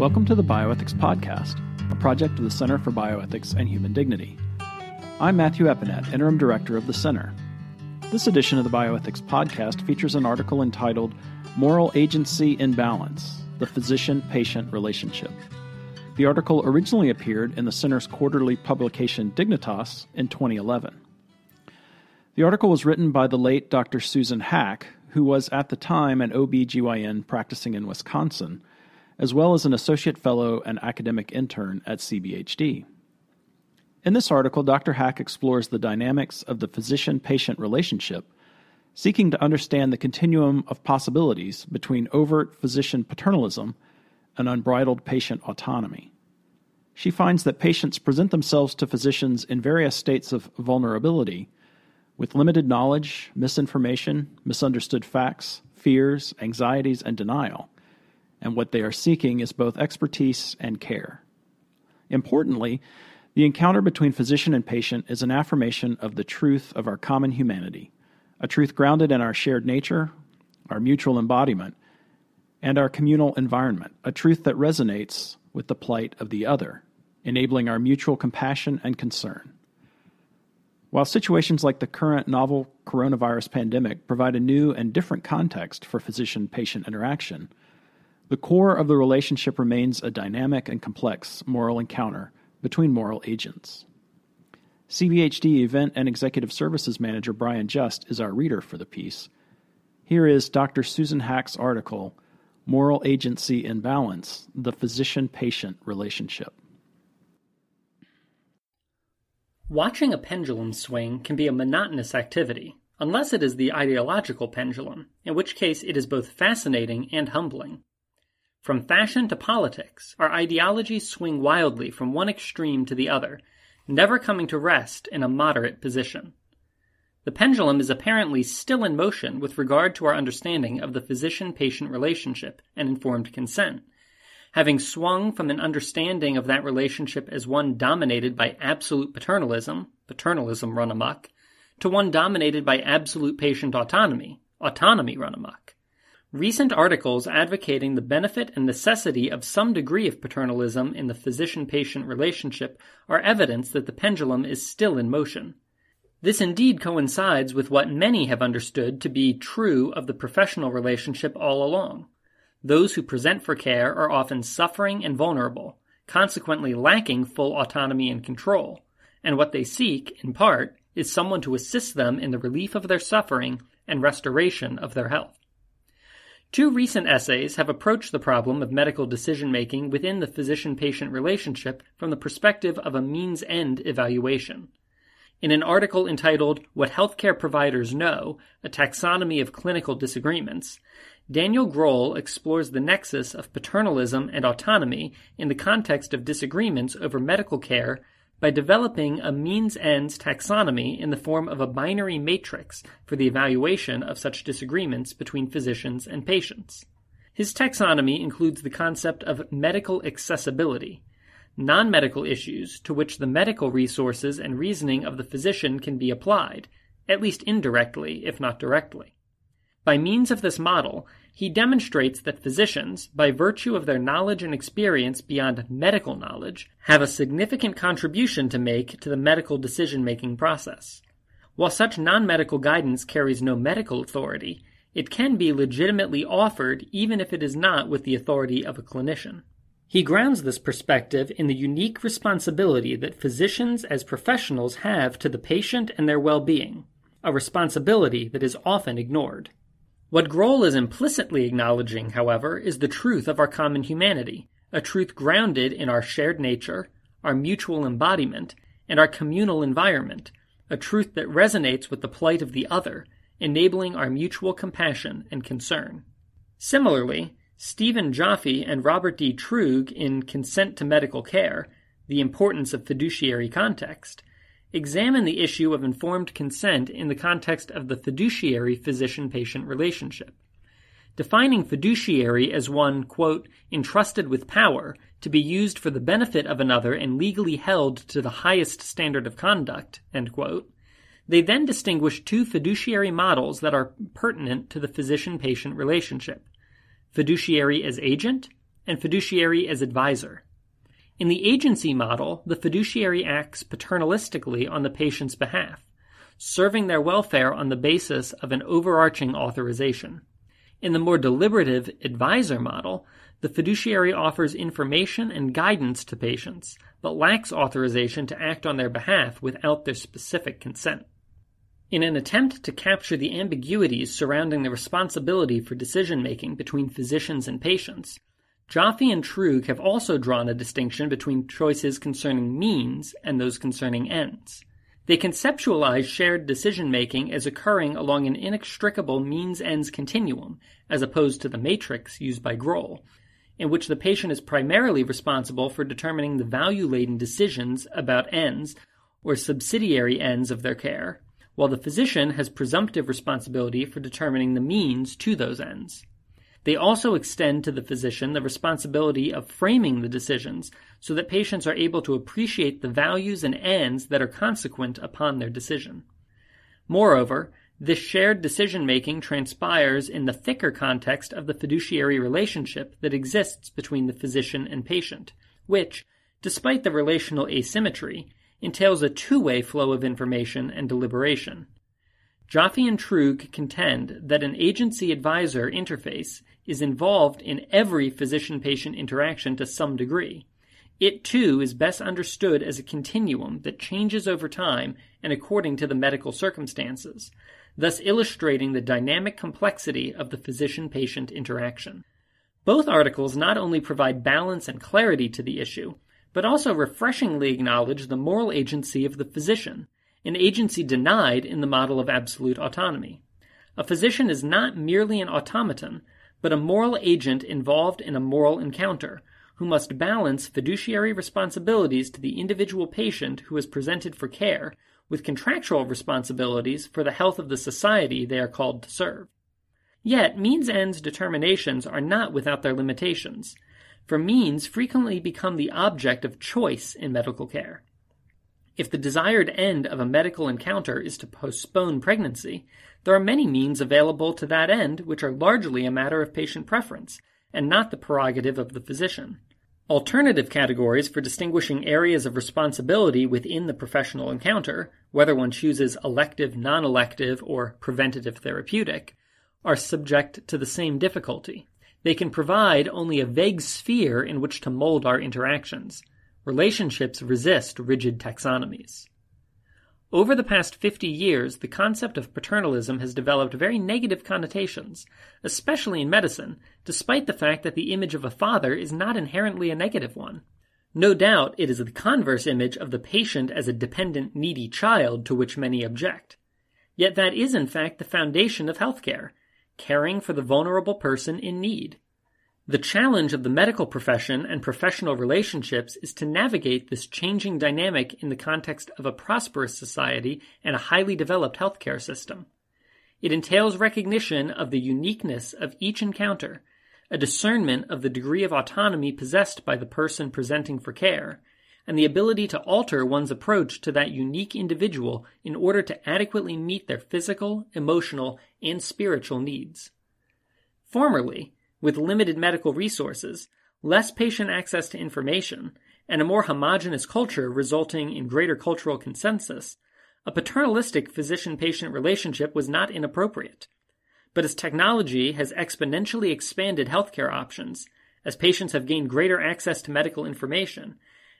Welcome to the Bioethics Podcast, a project of the Center for Bioethics and Human Dignity. I'm Matthew Eppinett, Interim Director of the Center. This edition of the Bioethics Podcast features an article entitled Moral Agency in Balance, the Physician-Patient Relationship. The article originally appeared in the Center's quarterly publication Dignitas in 2011. The article was written by the late Dr. Susan Haack, who was at the time an OBGYN practicing in Wisconsin, as well as an associate fellow and academic intern at CBHD. In this article, Dr. Haack explores the dynamics of the physician-patient relationship, seeking to understand the continuum of possibilities between overt physician paternalism and unbridled patient autonomy. She finds that patients present themselves to physicians in various states of vulnerability, with limited knowledge, misinformation, misunderstood facts, fears, anxieties, and denial, and what they are seeking is both expertise and care. Importantly, the encounter between physician and patient is an affirmation of the truth of our common humanity, a truth grounded in our shared nature, our mutual embodiment, and our communal environment, a truth that resonates with the plight of the other, enabling our mutual compassion and concern. While situations like the current novel coronavirus pandemic provide a new and different context for physician-patient interaction, the core of the relationship remains a dynamic and complex moral encounter between moral agents. CBHD Event and Executive Services Manager Brian Just is our reader for the piece. Here is Dr. Susan Haack's article, Moral Agency in Balance, the Physician-Patient Relationship. Watching a pendulum swing can be a monotonous activity, unless it is the ideological pendulum, in which case it is both fascinating and humbling. From fashion to politics, our ideologies swing wildly from one extreme to the other, never coming to rest in a moderate position. The pendulum is apparently still in motion with regard to our understanding of the physician-patient relationship and informed consent, having swung from an understanding of that relationship as one dominated by absolute paternalism run amok, to one dominated by absolute patient autonomy run amok. Recent articles advocating the benefit and necessity of some degree of paternalism in the physician-patient relationship are evidence that the pendulum is still in motion. This indeed coincides with what many have understood to be true of the professional relationship all along. Those who present for care are often suffering and vulnerable, consequently lacking full autonomy and control, and what they seek, in part, is someone to assist them in the relief of their suffering and restoration of their health. Two recent essays have approached the problem of medical decision-making within the physician-patient relationship from the perspective of a means-end evaluation. In an article entitled What Healthcare Providers Know, A Taxonomy of Clinical Disagreements, Daniel Groll explores the nexus of paternalism and autonomy in the context of disagreements over medical care by developing a means-ends taxonomy in the form of a binary matrix for the evaluation of such disagreements between physicians and patients. His taxonomy includes the concept of medical accessibility, non-medical issues to which the medical resources and reasoning of the physician can be applied, at least indirectly, if not directly. By means of this model, he demonstrates that physicians, by virtue of their knowledge and experience beyond medical knowledge, have a significant contribution to make to the medical decision-making process. While such non-medical guidance carries no medical authority, it can be legitimately offered even if it is not with the authority of a clinician. He grounds this perspective in the unique responsibility that physicians as professionals have to the patient and their well-being, a responsibility that is often ignored. What Groll is implicitly acknowledging, however, is the truth of our common humanity, a truth grounded in our shared nature, our mutual embodiment, and our communal environment, a truth that resonates with the plight of the other, enabling our mutual compassion and concern. Similarly, Stephen Joffe and Robert D. Trug in Consent to Medical Care, The Importance of Fiduciary Context, examine the issue of informed consent in the context of the fiduciary physician-patient relationship, defining fiduciary as one, quote, entrusted with power to be used for the benefit of another and legally held to the highest standard of conduct, end quote. They then distinguish two fiduciary models that are pertinent to the physician-patient relationship: fiduciary as agent, and fiduciary as advisor. In the agency model, the fiduciary acts paternalistically on the patient's behalf, serving their welfare on the basis of an overarching authorization. In the more deliberative advisor model, the fiduciary offers information and guidance to patients, but lacks authorization to act on their behalf without their specific consent. In an attempt to capture the ambiguities surrounding the responsibility for decision-making between physicians and patients, Joffe and Trug have also drawn a distinction between choices concerning means and those concerning ends. They conceptualize shared decision-making as occurring along an inextricable means-ends continuum, as opposed to the matrix used by Groll, in which the patient is primarily responsible for determining the value-laden decisions about ends or subsidiary ends of their care, while the physician has presumptive responsibility for determining the means to those ends. They also extend to the physician the responsibility of framing the decisions so that patients are able to appreciate the values and ends that are consequent upon their decision. Moreover, this shared decision-making transpires in the thicker context of the fiduciary relationship that exists between the physician and patient, which, despite the relational asymmetry, entails a two-way flow of information and deliberation. Joffe and Trug contend that an agency-advisor interface is involved in every physician-patient interaction to some degree. It, too, is best understood as a continuum that changes over time and according to the medical circumstances, thus illustrating the dynamic complexity of the physician-patient interaction. Both articles not only provide balance and clarity to the issue, but also refreshingly acknowledge the moral agency of the physician, an agency denied in the model of absolute autonomy. A physician is not merely an automaton, but a moral agent involved in a moral encounter, who must balance fiduciary responsibilities to the individual patient who is presented for care with contractual responsibilities for the health of the society they are called to serve. Yet, means-ends determinations are not without their limitations, for means frequently become the object of choice in medical care. If the desired end of a medical encounter is to postpone pregnancy, there are many means available to that end which are largely a matter of patient preference, and not the prerogative of the physician. Alternative categories for distinguishing areas of responsibility within the professional encounter, whether one chooses elective, non-elective, or preventative therapeutic, are subject to the same difficulty. They can provide only a vague sphere in which to mold our interactions. Relationships resist rigid taxonomies. Over the past 50 years, the concept of paternalism has developed very negative connotations, especially in medicine, despite the fact that the image of a father is not inherently a negative one. No doubt it is the converse image of the patient as a dependent, needy child to which many object. Yet that is in fact the foundation of healthcare, caring for the vulnerable person in need. The challenge of the medical profession and professional relationships is to navigate this changing dynamic in the context of a prosperous society and a highly developed healthcare system. It entails recognition of the uniqueness of each encounter, a discernment of the degree of autonomy possessed by the person presenting for care, and the ability to alter one's approach to that unique individual in order to adequately meet their physical, emotional, and spiritual needs. Formerly, with limited medical resources, less patient access to information, and a more homogeneous culture resulting in greater cultural consensus, a paternalistic physician-patient relationship was not inappropriate. But as technology has exponentially expanded healthcare options, as patients have gained greater access to medical information,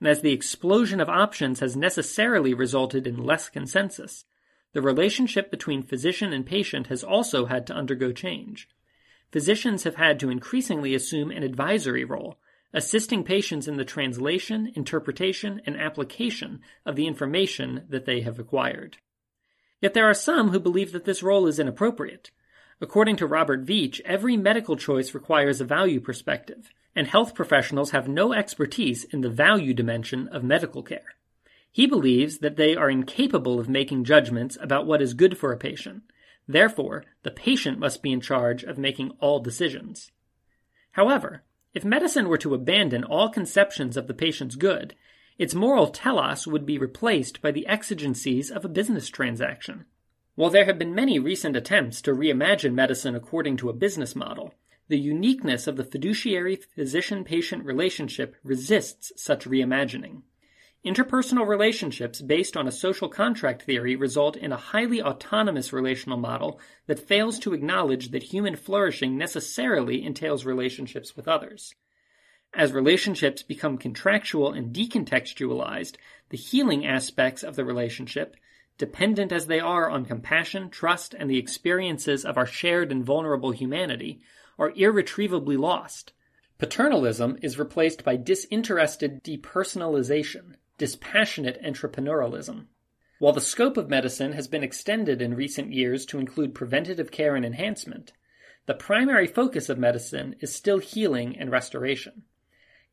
and as the explosion of options has necessarily resulted in less consensus, the relationship between physician and patient has also had to undergo change. Physicians have had to increasingly assume an advisory role, assisting patients in the translation, interpretation, and application of the information that they have acquired. Yet there are some who believe that this role is inappropriate. According to Robert Veatch, every medical choice requires a value perspective, and health professionals have no expertise in the value dimension of medical care. He believes that they are incapable of making judgments about what is good for a patient. Therefore, the patient must be in charge of making all decisions. However, if medicine were to abandon all conceptions of the patient's good, its moral telos would be replaced by the exigencies of a business transaction. While there have been many recent attempts to reimagine medicine according to a business model, the uniqueness of the fiduciary physician-patient relationship resists such reimagining. Interpersonal relationships based on a social contract theory result in a highly autonomous relational model that fails to acknowledge that human flourishing necessarily entails relationships with others. As relationships become contractual and decontextualized, the healing aspects of the relationship, dependent as they are on compassion, trust, and the experiences of our shared and vulnerable humanity, are irretrievably lost. Paternalism is replaced by disinterested depersonalization, dispassionate entrepreneurialism. While the scope of medicine has been extended in recent years to include preventative care and enhancement, the primary focus of medicine is still healing and restoration.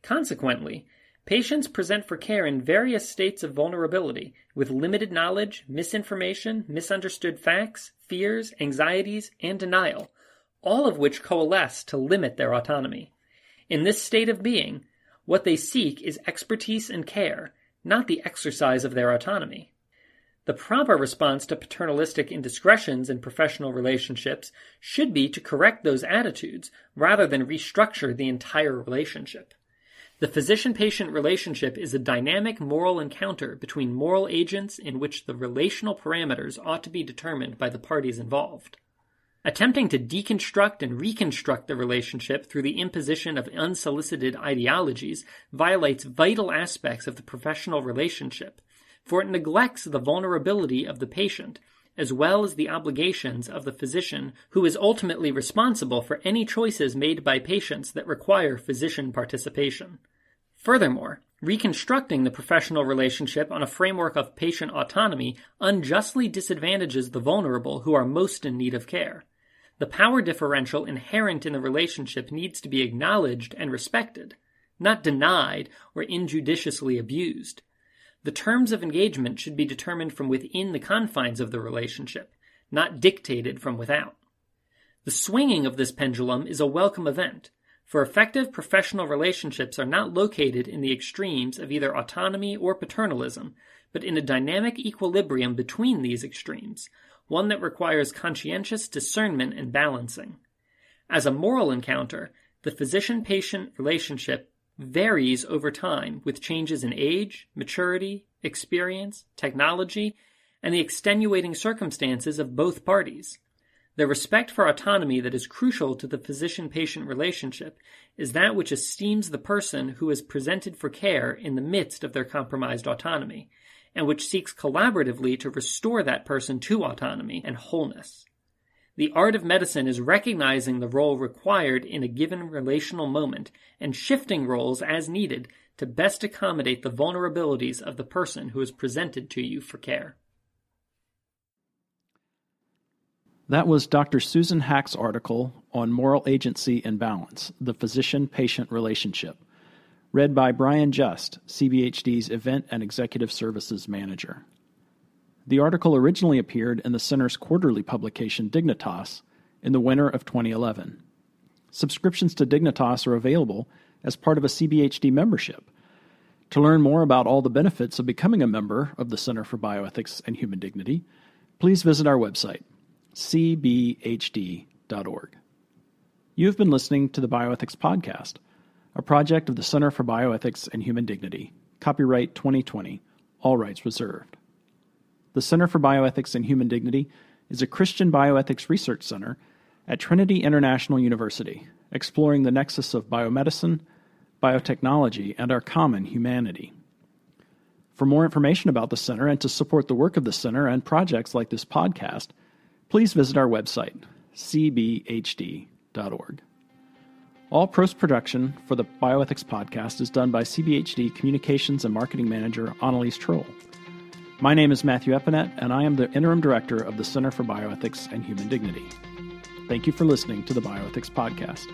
Consequently, patients present for care in various states of vulnerability, with limited knowledge, misinformation, misunderstood facts, fears, anxieties, and denial, all of which coalesce to limit their autonomy. In this state of being, what they seek is expertise and care, not the exercise of their autonomy. The proper response to paternalistic indiscretions in professional relationships should be to correct those attitudes rather than restructure the entire relationship. The physician-patient relationship is a dynamic moral encounter between moral agents in which the relational parameters ought to be determined by the parties involved. Attempting to deconstruct and reconstruct the relationship through the imposition of unsolicited ideologies violates vital aspects of the professional relationship, for it neglects the vulnerability of the patient, as well as the obligations of the physician who is ultimately responsible for any choices made by patients that require physician participation. Furthermore, reconstructing the professional relationship on a framework of patient autonomy unjustly disadvantages the vulnerable who are most in need of care. The power differential inherent in the relationship needs to be acknowledged and respected, not denied or injudiciously abused. The terms of engagement should be determined from within the confines of the relationship, not dictated from without. The swinging of this pendulum is a welcome event, for effective professional relationships are not located in the extremes of either autonomy or paternalism, but in a dynamic equilibrium between these extremes, one that requires conscientious discernment and balancing. As a moral encounter, the physician-patient relationship varies over time with changes in age, maturity, experience, technology, and the extenuating circumstances of both parties. The respect for autonomy that is crucial to the physician-patient relationship is that which esteems the person who is presented for care in the midst of their compromised autonomy, and which seeks collaboratively to restore that person to autonomy and wholeness. The art of medicine is recognizing the role required in a given relational moment and shifting roles as needed to best accommodate the vulnerabilities of the person who is presented to you for care. That was Dr. Susan Haack's article on Moral Agency and Balance, the Physician-Patient Relationship, read by Brian Just, CBHD's Event and Executive Services Manager. The article originally appeared in the Center's quarterly publication Dignitas in the winter of 2011. Subscriptions to Dignitas are available as part of a CBHD membership. To learn more about all the benefits of becoming a member of the Center for Bioethics and Human Dignity, please visit our website, cbhd.org. You've been listening to the Bioethics Podcast, a project of the Center for Bioethics and Human Dignity, copyright 2020, all rights reserved. The Center for Bioethics and Human Dignity is a Christian bioethics research center at Trinity International University, exploring the nexus of biomedicine, biotechnology, and our common humanity. For more information about the center and to support the work of the center and projects like this podcast, please visit our website, cbhd.org. All post-production for the Bioethics Podcast is done by CBHD Communications and Marketing Manager Annalise Troll. My name is Matthew Eppinett, and I am the Interim Director of the Center for Bioethics and Human Dignity. Thank you for listening to the Bioethics Podcast.